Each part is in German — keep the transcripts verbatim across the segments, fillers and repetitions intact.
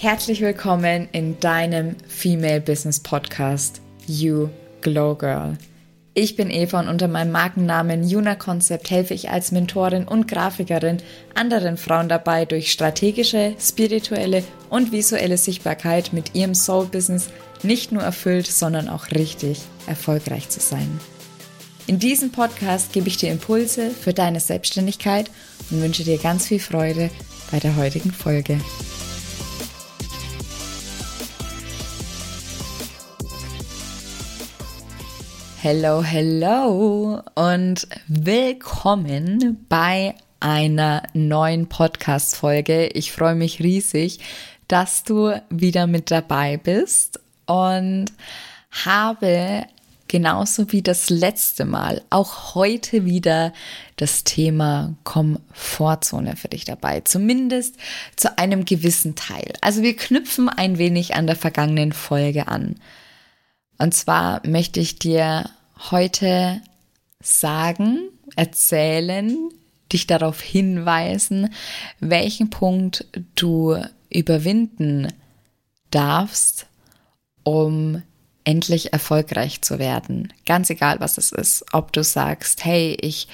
Herzlich willkommen in deinem Female Business Podcast You Glow Girl. Ich bin Eva und unter meinem Markennamen Yuna Concept helfe ich als Mentorin und Grafikerin anderen Frauen dabei, durch strategische, spirituelle und visuelle Sichtbarkeit mit ihrem Soul-Business nicht nur erfüllt, sondern auch richtig erfolgreich zu sein. In diesem Podcast gebe ich dir Impulse für deine Selbstständigkeit und wünsche dir ganz viel Freude bei der heutigen Folge. Hello, hello und willkommen bei einer neuen Podcast-Folge. Ich freue mich riesig, dass du wieder mit dabei bist und habe genauso wie das letzte Mal auch heute wieder das Thema Komfortzone für dich dabei, zumindest zu einem gewissen Teil. Also wir knüpfen ein wenig an der vergangenen Folge an. Und zwar möchte ich dir heute sagen, erzählen, dich darauf hinweisen, welchen Punkt du überwinden darfst, um endlich erfolgreich zu werden. Ganz egal, was es ist. Ob du sagst, hey, ich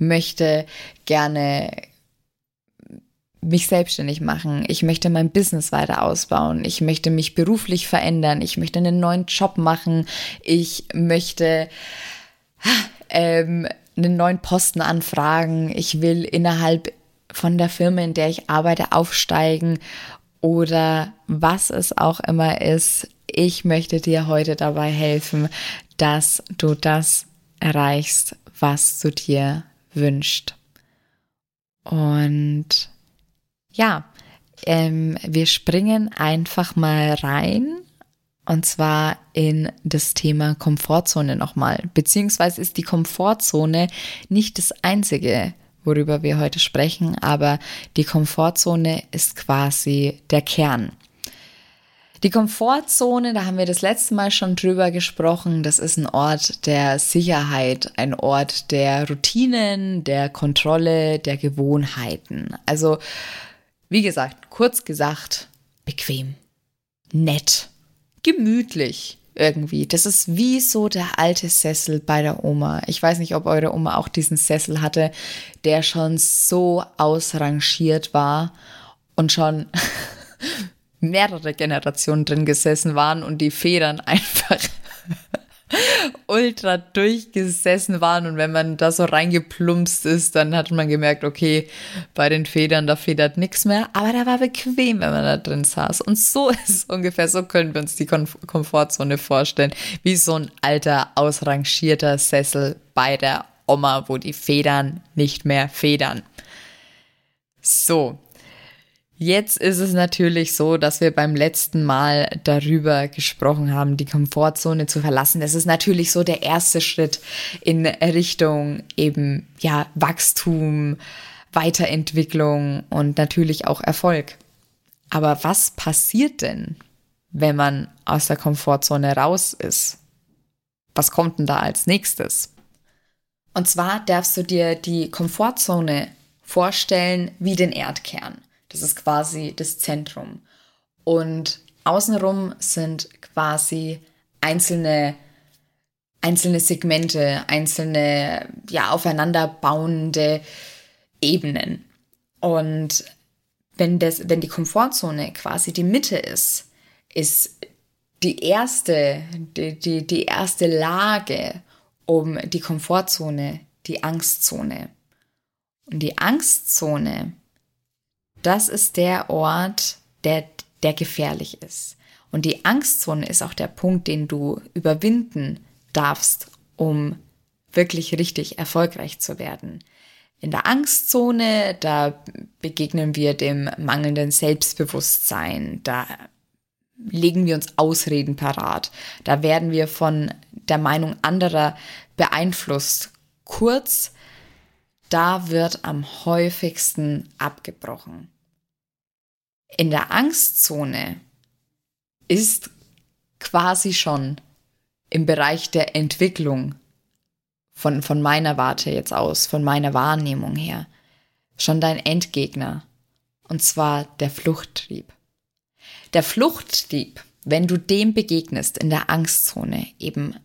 möchte gerne mich selbstständig machen, ich möchte mein Business weiter ausbauen, ich möchte mich beruflich verändern, ich möchte einen neuen Job machen, ich möchte ähm, einen neuen Posten anfragen, ich will innerhalb von der Firma, in der ich arbeite, aufsteigen oder was es auch immer ist. Ich möchte dir heute dabei helfen, dass du das erreichst, was du dir wünschst. Und ja, ähm, wir springen einfach mal rein und zwar in das Thema Komfortzone nochmal. Beziehungsweise ist die Komfortzone nicht das Einzige, worüber wir heute sprechen, aber die Komfortzone ist quasi der Kern. Die Komfortzone, da haben wir das letzte Mal schon drüber gesprochen, das ist ein Ort der Sicherheit, ein Ort der Routinen, der Kontrolle, der Gewohnheiten. Also wie gesagt, kurz gesagt, bequem, nett, gemütlich irgendwie. Das ist wie so der alte Sessel bei der Oma. Ich weiß nicht, ob eure Oma auch diesen Sessel hatte, der schon so ausrangiert war und schon mehrere Generationen drin gesessen waren und die Federn einfach ultra durchgesessen waren und wenn man da so reingeplumpst ist, dann hat man gemerkt, okay, bei den Federn, da federt nichts mehr, aber da war bequem, wenn man da drin saß und so ist es ungefähr, so können wir uns die Kom- Komfortzone vorstellen, wie so ein alter, ausrangierter Sessel bei der Oma, wo die Federn nicht mehr federn. So, jetzt ist es natürlich so, dass wir beim letzten Mal darüber gesprochen haben, die Komfortzone zu verlassen. Das ist natürlich so der erste Schritt in Richtung eben ja Wachstum, Weiterentwicklung und natürlich auch Erfolg. Aber was passiert denn, wenn man aus der Komfortzone raus ist? Was kommt denn da als nächstes? Und zwar darfst du dir die Komfortzone vorstellen wie den Erdkern. Das ist quasi das Zentrum. Und außenrum sind quasi einzelne, einzelne Segmente, einzelne ja, aufeinanderbauende Ebenen. Und wenn, das, wenn die Komfortzone quasi die Mitte ist, ist die erste, die, die, die erste Lage um die Komfortzone die Angstzone. Und die Angstzone, das ist der Ort, der, der gefährlich ist. Und die Angstzone ist auch der Punkt, den du überwinden darfst, um wirklich richtig erfolgreich zu werden. In der Angstzone, da begegnen wir dem mangelnden Selbstbewusstsein, da legen wir uns Ausreden parat, da werden wir von der Meinung anderer beeinflusst. Kurz, da wird am häufigsten abgebrochen. In der Angstzone ist quasi schon im Bereich der Entwicklung, von, von meiner Warte jetzt aus, von meiner Wahrnehmung her, schon dein Endgegner. Und zwar der Fluchttrieb. Der Fluchtdieb, wenn du dem begegnest in der Angstzone, eben,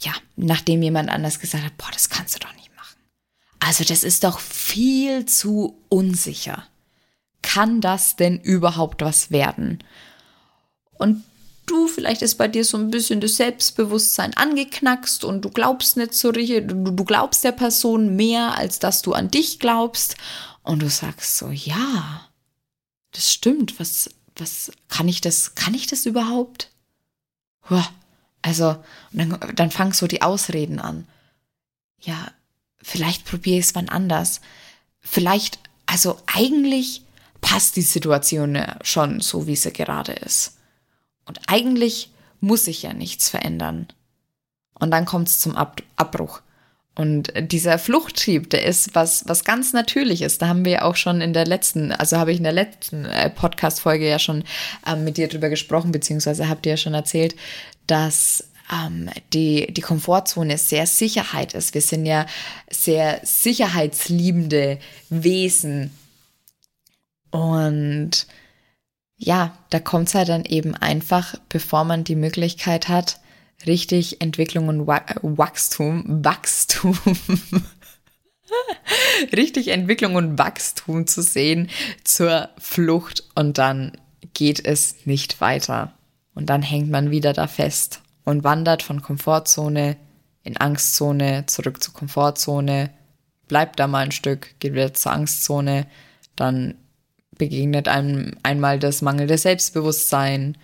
ja, nachdem jemand anders gesagt hat, boah, das kannst du doch nicht machen. Also das ist doch viel zu unsicher. Kann das denn überhaupt was werden? Und du, vielleicht ist bei dir so ein bisschen das Selbstbewusstsein angeknackst und du glaubst nicht so richtig, du, du glaubst der Person mehr, als dass du an dich glaubst. Und du sagst so, ja, das stimmt, was, was, kann ich das, kann ich das überhaupt? Also, und dann, dann fangen so die Ausreden an. Ja, vielleicht probiere ich es wann anders. Vielleicht, also eigentlich passt die Situation ja schon so, wie sie gerade ist. Und eigentlich muss ich ja nichts verändern. Und dann kommt es zum Ab- Abbruch. Und dieser Fluchttrieb, der ist was, was ganz Natürliches. Da haben wir ja auch schon in der letzten, also habe ich in der letzten Podcast-Folge ja schon ähm, mit dir drüber gesprochen, beziehungsweise habe dir ja schon erzählt, dass ähm, die, die Komfortzone sehr Sicherheit ist. Wir sind ja sehr sicherheitsliebende Wesen. Und ja, da kommt es halt dann eben einfach, bevor man die Möglichkeit hat, richtig Entwicklung und Wa- Wachstum, Wachstum, richtig Entwicklung und Wachstum zu sehen, zur Flucht, und dann geht es nicht weiter. Und dann hängt man wieder da fest und wandert von Komfortzone in Angstzone, zurück zur Komfortzone, bleibt da mal ein Stück, geht wieder zur Angstzone, dann begegnet einem einmal das mangelnde Selbstbewusstsein,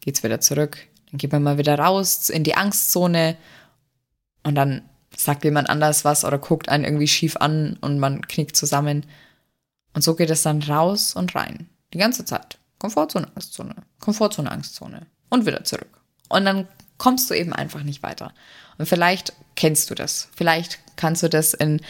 geht's wieder zurück, dann geht man mal wieder raus in die Angstzone und dann sagt jemand anders was oder guckt einen irgendwie schief an und man knickt zusammen. Und so geht es dann raus und rein. Die ganze Zeit. Komfortzone, Angstzone, Komfortzone, Angstzone und wieder zurück. Und dann kommst du eben einfach nicht weiter. Und vielleicht kennst du das. Vielleicht kannst du das in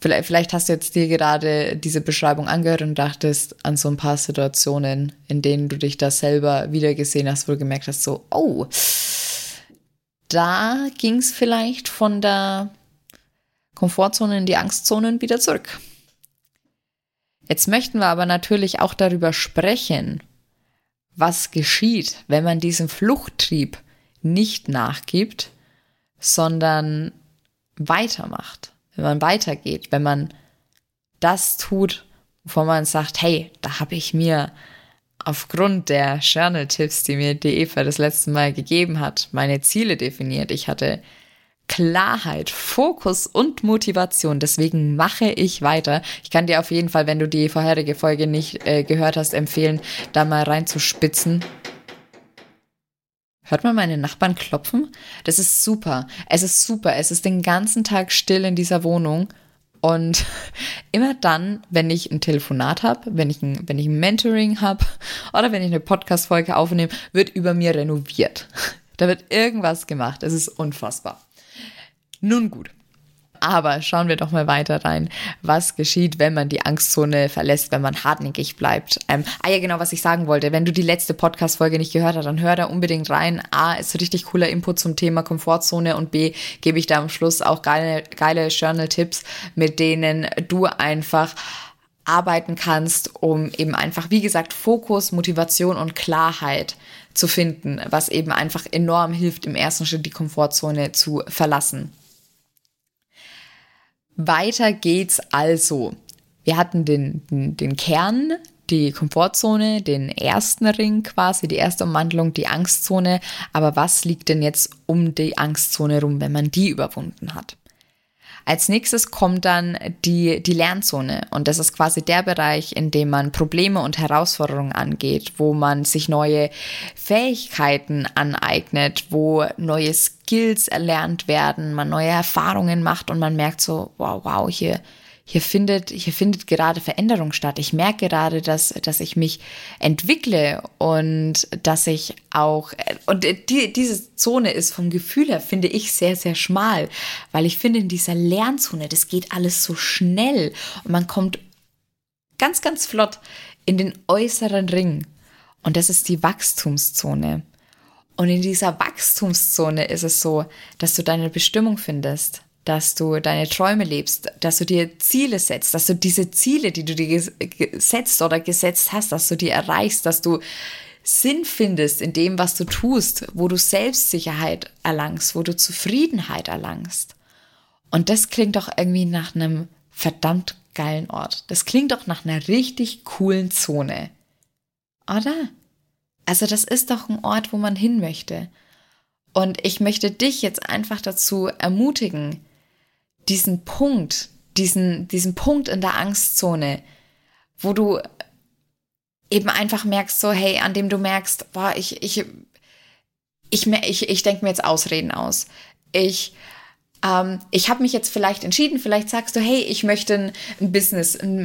Vielleicht, vielleicht hast du jetzt dir gerade diese Beschreibung angehört und dachtest an so ein paar Situationen, in denen du dich da selber wiedergesehen hast, wo du gemerkt hast, so, oh, da ging es vielleicht von der Komfortzone in die Angstzone und wieder zurück. Jetzt möchten wir aber natürlich auch darüber sprechen, was geschieht, wenn man diesem Fluchttrieb nicht nachgibt, sondern weitermacht. Wenn man weitergeht, wenn man das tut, wovon man sagt, hey, da habe ich mir aufgrund der Journal-Tipps, die mir die Eva das letzte Mal gegeben hat, meine Ziele definiert. Ich hatte Klarheit, Fokus und Motivation. Deswegen mache ich weiter. Ich kann dir auf jeden Fall, wenn du die vorherige Folge nicht äh, gehört hast, empfehlen, da mal reinzuspitzen. Hört man meine Nachbarn klopfen? Das ist super. Es ist super. Es ist den ganzen Tag still in dieser Wohnung. Und immer dann, wenn ich ein Telefonat habe, wenn ich ein, wenn ich ein Mentoring habe oder wenn ich eine Podcast-Folge aufnehme, wird über mir renoviert. Da wird irgendwas gemacht. Es ist unfassbar. Nun gut. Aber schauen wir doch mal weiter rein, was geschieht, wenn man die Angstzone verlässt, wenn man hartnäckig bleibt. Ähm, ah ja, genau, was ich sagen wollte. Wenn du die letzte Podcast-Folge nicht gehört hast, dann hör da unbedingt rein. A, ist richtig cooler Input zum Thema Komfortzone, und B, gebe ich da am Schluss auch geile, geile Journal-Tipps, mit denen du einfach arbeiten kannst, um eben einfach, wie gesagt, Fokus, Motivation und Klarheit zu finden, was eben einfach enorm hilft, im ersten Schritt die Komfortzone zu verlassen. Weiter geht's also. Wir hatten den, den, den Kern, die Komfortzone, den ersten Ring quasi, die erste Ummantelung, die Angstzone. Aber was liegt denn jetzt um die Angstzone rum, wenn man die überwunden hat? Als nächstes kommt dann die, die Lernzone. Und das ist quasi der Bereich, in dem man Probleme und Herausforderungen angeht, wo man sich neue Fähigkeiten aneignet, wo neue Skills Skills erlernt werden, man neue Erfahrungen macht und man merkt so, wow, wow, hier, hier findet, hier findet gerade Veränderung statt. Ich merke gerade, dass, dass ich mich entwickle und dass ich auch, und die, diese Zone ist vom Gefühl her, finde ich, sehr, sehr schmal, weil ich finde, in dieser Lernzone, das geht alles so schnell und man kommt ganz, ganz flott in den äußeren Ring, und das ist die Wachstumszone. Und in dieser Wachstumszone ist es so, dass du deine Bestimmung findest, dass du deine Träume lebst, dass du dir Ziele setzt, dass du diese Ziele, die du dir gesetzt oder gesetzt hast, dass du die erreichst, dass du Sinn findest in dem, was du tust, wo du Selbstsicherheit erlangst, wo du Zufriedenheit erlangst. Und das klingt doch irgendwie nach einem verdammt geilen Ort. Das klingt doch nach einer richtig coolen Zone. Oder? Also das ist doch ein Ort, wo man hin möchte. Und ich möchte dich jetzt einfach dazu ermutigen, diesen Punkt, diesen, diesen Punkt in der Angstzone, wo du eben einfach merkst so, hey, an dem du merkst, boah, ich, ich, ich, ich, ich denke mir jetzt Ausreden aus. Ich, ähm, ich habe mich jetzt vielleicht entschieden, vielleicht sagst du, hey, ich möchte ein, ein Business, ein,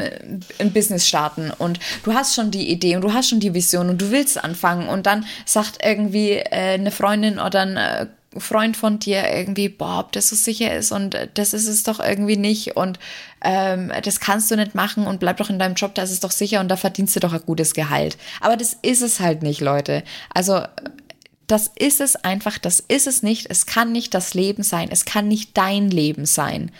ein Business starten und du hast schon die Idee und du hast schon die Vision und du willst anfangen und dann sagt irgendwie äh, eine Freundin oder ein äh, Freund von dir irgendwie, boah, ob das so sicher ist und das ist es doch irgendwie nicht und ähm, das kannst du nicht machen und bleib doch in deinem Job, da ist es doch sicher und da verdienst du doch ein gutes Gehalt. Aber das ist es halt nicht, Leute. Also das ist es einfach, das ist es nicht. Es kann nicht das Leben sein, es kann nicht dein Leben sein.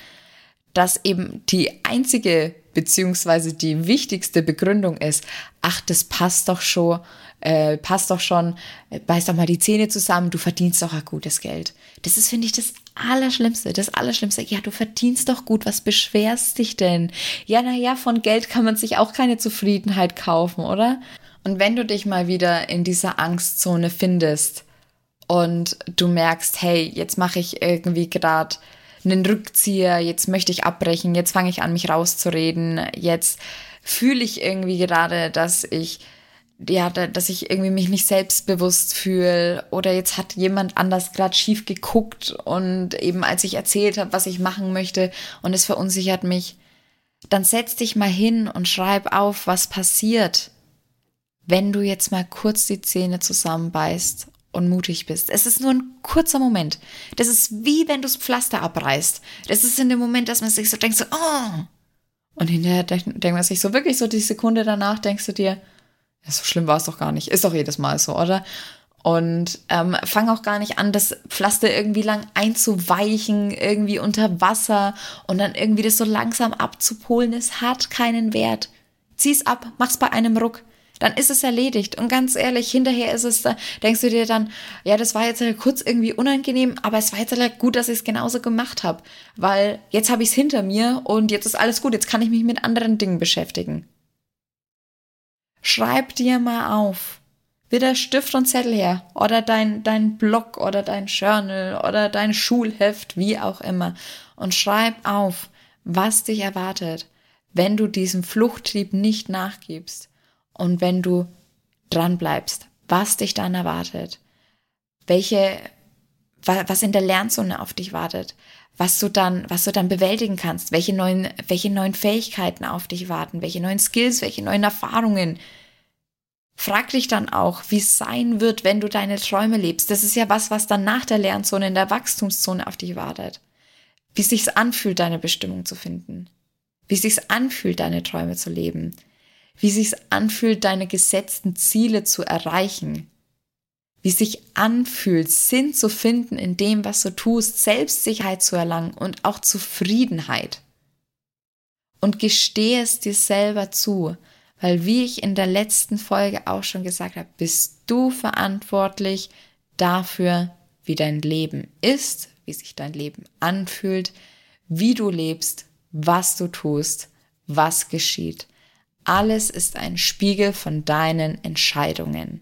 Dass eben die einzige beziehungsweise die wichtigste Begründung ist, ach, das passt doch schon, äh, passt doch schon, beiß doch mal die Zähne zusammen, du verdienst doch ein gutes Geld. Das ist, finde ich, das Allerschlimmste, das Allerschlimmste. Ja, du verdienst doch gut, was beschwerst dich denn? Ja, naja, von Geld kann man sich auch keine Zufriedenheit kaufen, oder? Und wenn du dich mal wieder in dieser Angstzone findest und du merkst, hey, jetzt mache ich irgendwie gerade einen Rückzieher, jetzt möchte ich abbrechen, jetzt fange ich an, mich rauszureden, jetzt fühle ich irgendwie gerade, dass ich, ja, dass ich irgendwie mich nicht selbstbewusst fühle oder jetzt hat jemand anders gerade schief geguckt und eben als ich erzählt habe, was ich machen möchte und es verunsichert mich, dann setz dich mal hin und schreib auf, was passiert, wenn du jetzt mal kurz die Zähne zusammenbeißt und mutig bist. Es ist nur ein kurzer Moment. Das ist wie, wenn du das Pflaster abreißt. Das ist in dem Moment, dass man sich so denkt, so, oh. Und hinterher denkt man sich so wirklich so die Sekunde danach, denkst du dir, ja, so schlimm war es doch gar nicht. Ist doch jedes Mal so, oder? Und ähm, fang auch gar nicht an, das Pflaster irgendwie lang einzuweichen, irgendwie unter Wasser und dann irgendwie das so langsam abzupolen. Es hat keinen Wert. Zieh's ab, mach's bei einem Ruck. Dann ist es erledigt. Und ganz ehrlich, hinterher ist es da, denkst du dir dann, ja, das war jetzt kurz irgendwie unangenehm, aber es war jetzt gut, dass ich es genauso gemacht habe, weil jetzt habe ich es hinter mir und jetzt ist alles gut, jetzt kann ich mich mit anderen Dingen beschäftigen. Schreib dir mal auf, wieder Stift und Zettel her oder dein, dein Blog oder dein Journal oder dein Schulheft, wie auch immer. Und schreib auf, was dich erwartet, wenn du diesem Fluchttrieb nicht nachgibst. Und wenn du dran bleibst, was dich dann erwartet, welche, was in der Lernzone auf dich wartet, was du dann, was du dann bewältigen kannst, welche neuen, welche neuen Fähigkeiten auf dich warten, welche neuen Skills, welche neuen Erfahrungen. Frag dich dann auch, wie es sein wird, wenn du deine Träume lebst. Das ist ja was, was dann nach der Lernzone, in der Wachstumszone auf dich wartet. Wie es sich anfühlt, deine Bestimmung zu finden. Wie es sich anfühlt, deine Träume zu leben. Wie es sich anfühlt, deine gesetzten Ziele zu erreichen. Wie es sich anfühlt, Sinn zu finden in dem, was du tust, Selbstsicherheit zu erlangen und auch Zufriedenheit. Und gestehe es dir selber zu, weil wie ich in der letzten Folge auch schon gesagt habe, bist du verantwortlich dafür, wie dein Leben ist, wie sich dein Leben anfühlt, wie du lebst, was du tust, was geschieht. Alles ist ein Spiegel von deinen Entscheidungen.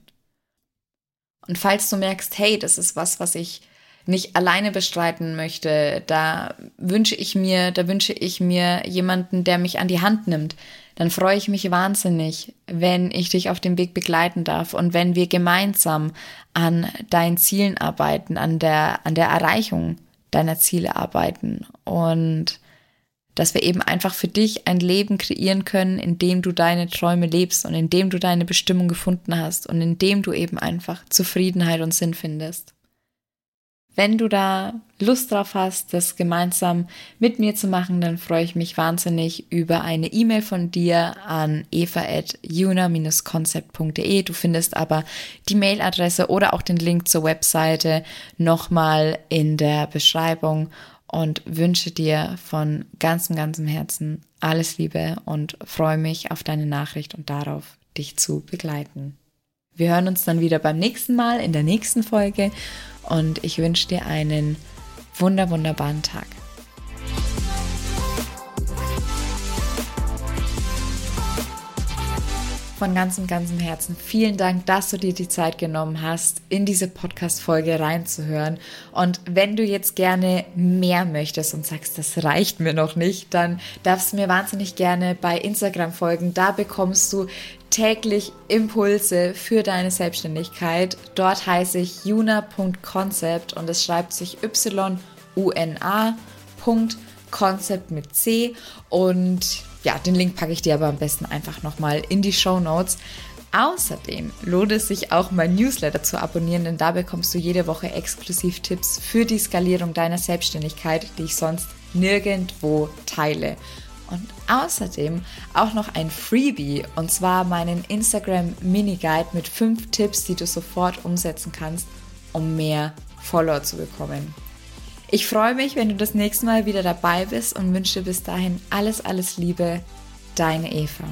Und falls du merkst, hey, das ist was, was ich nicht alleine bestreiten möchte, da wünsche ich mir, da wünsche ich mir jemanden, der mich an die Hand nimmt, dann freue ich mich wahnsinnig, wenn ich dich auf dem Weg begleiten darf und wenn wir gemeinsam an deinen Zielen arbeiten, an der, an der Erreichung deiner Ziele arbeiten und dass wir eben einfach für dich ein Leben kreieren können, in dem du deine Träume lebst und in dem du deine Bestimmung gefunden hast und in dem du eben einfach Zufriedenheit und Sinn findest. Wenn du da Lust drauf hast, das gemeinsam mit mir zu machen, dann freue ich mich wahnsinnig über eine E-Mail von dir an eva at yuna dash concept punkt de. Du findest aber die Mailadresse oder auch den Link zur Webseite nochmal in der Beschreibung. Und wünsche dir von ganzem, ganzem Herzen alles Liebe und freue mich auf deine Nachricht und darauf, dich zu begleiten. Wir hören uns dann wieder beim nächsten Mal in der nächsten Folge und ich wünsche dir einen wunder, wunderbaren Tag. Von ganzem, ganzem Herzen vielen Dank, dass du dir die Zeit genommen hast, in diese Podcast-Folge reinzuhören. Und wenn du jetzt gerne mehr möchtest und sagst, das reicht mir noch nicht, dann darfst du mir wahnsinnig gerne bei Instagram folgen. Da bekommst du täglich Impulse für deine Selbstständigkeit. Dort heiße ich Yuna Punkt Concept und es schreibt sich Y U N A Concept mit C und ja, den Link packe ich dir aber am besten einfach nochmal in die Shownotes. Außerdem lohnt es sich auch, mein Newsletter zu abonnieren, denn da bekommst du jede Woche exklusiv Tipps für die Skalierung deiner Selbstständigkeit, die ich sonst nirgendwo teile. Und außerdem auch noch ein Freebie, und zwar meinen Instagram-Mini-Guide mit fünf Tipps, die du sofort umsetzen kannst, um mehr Follower zu bekommen. Ich freue mich, wenn du das nächste Mal wieder dabei bist und wünsche bis dahin alles, alles Liebe, deine Eva.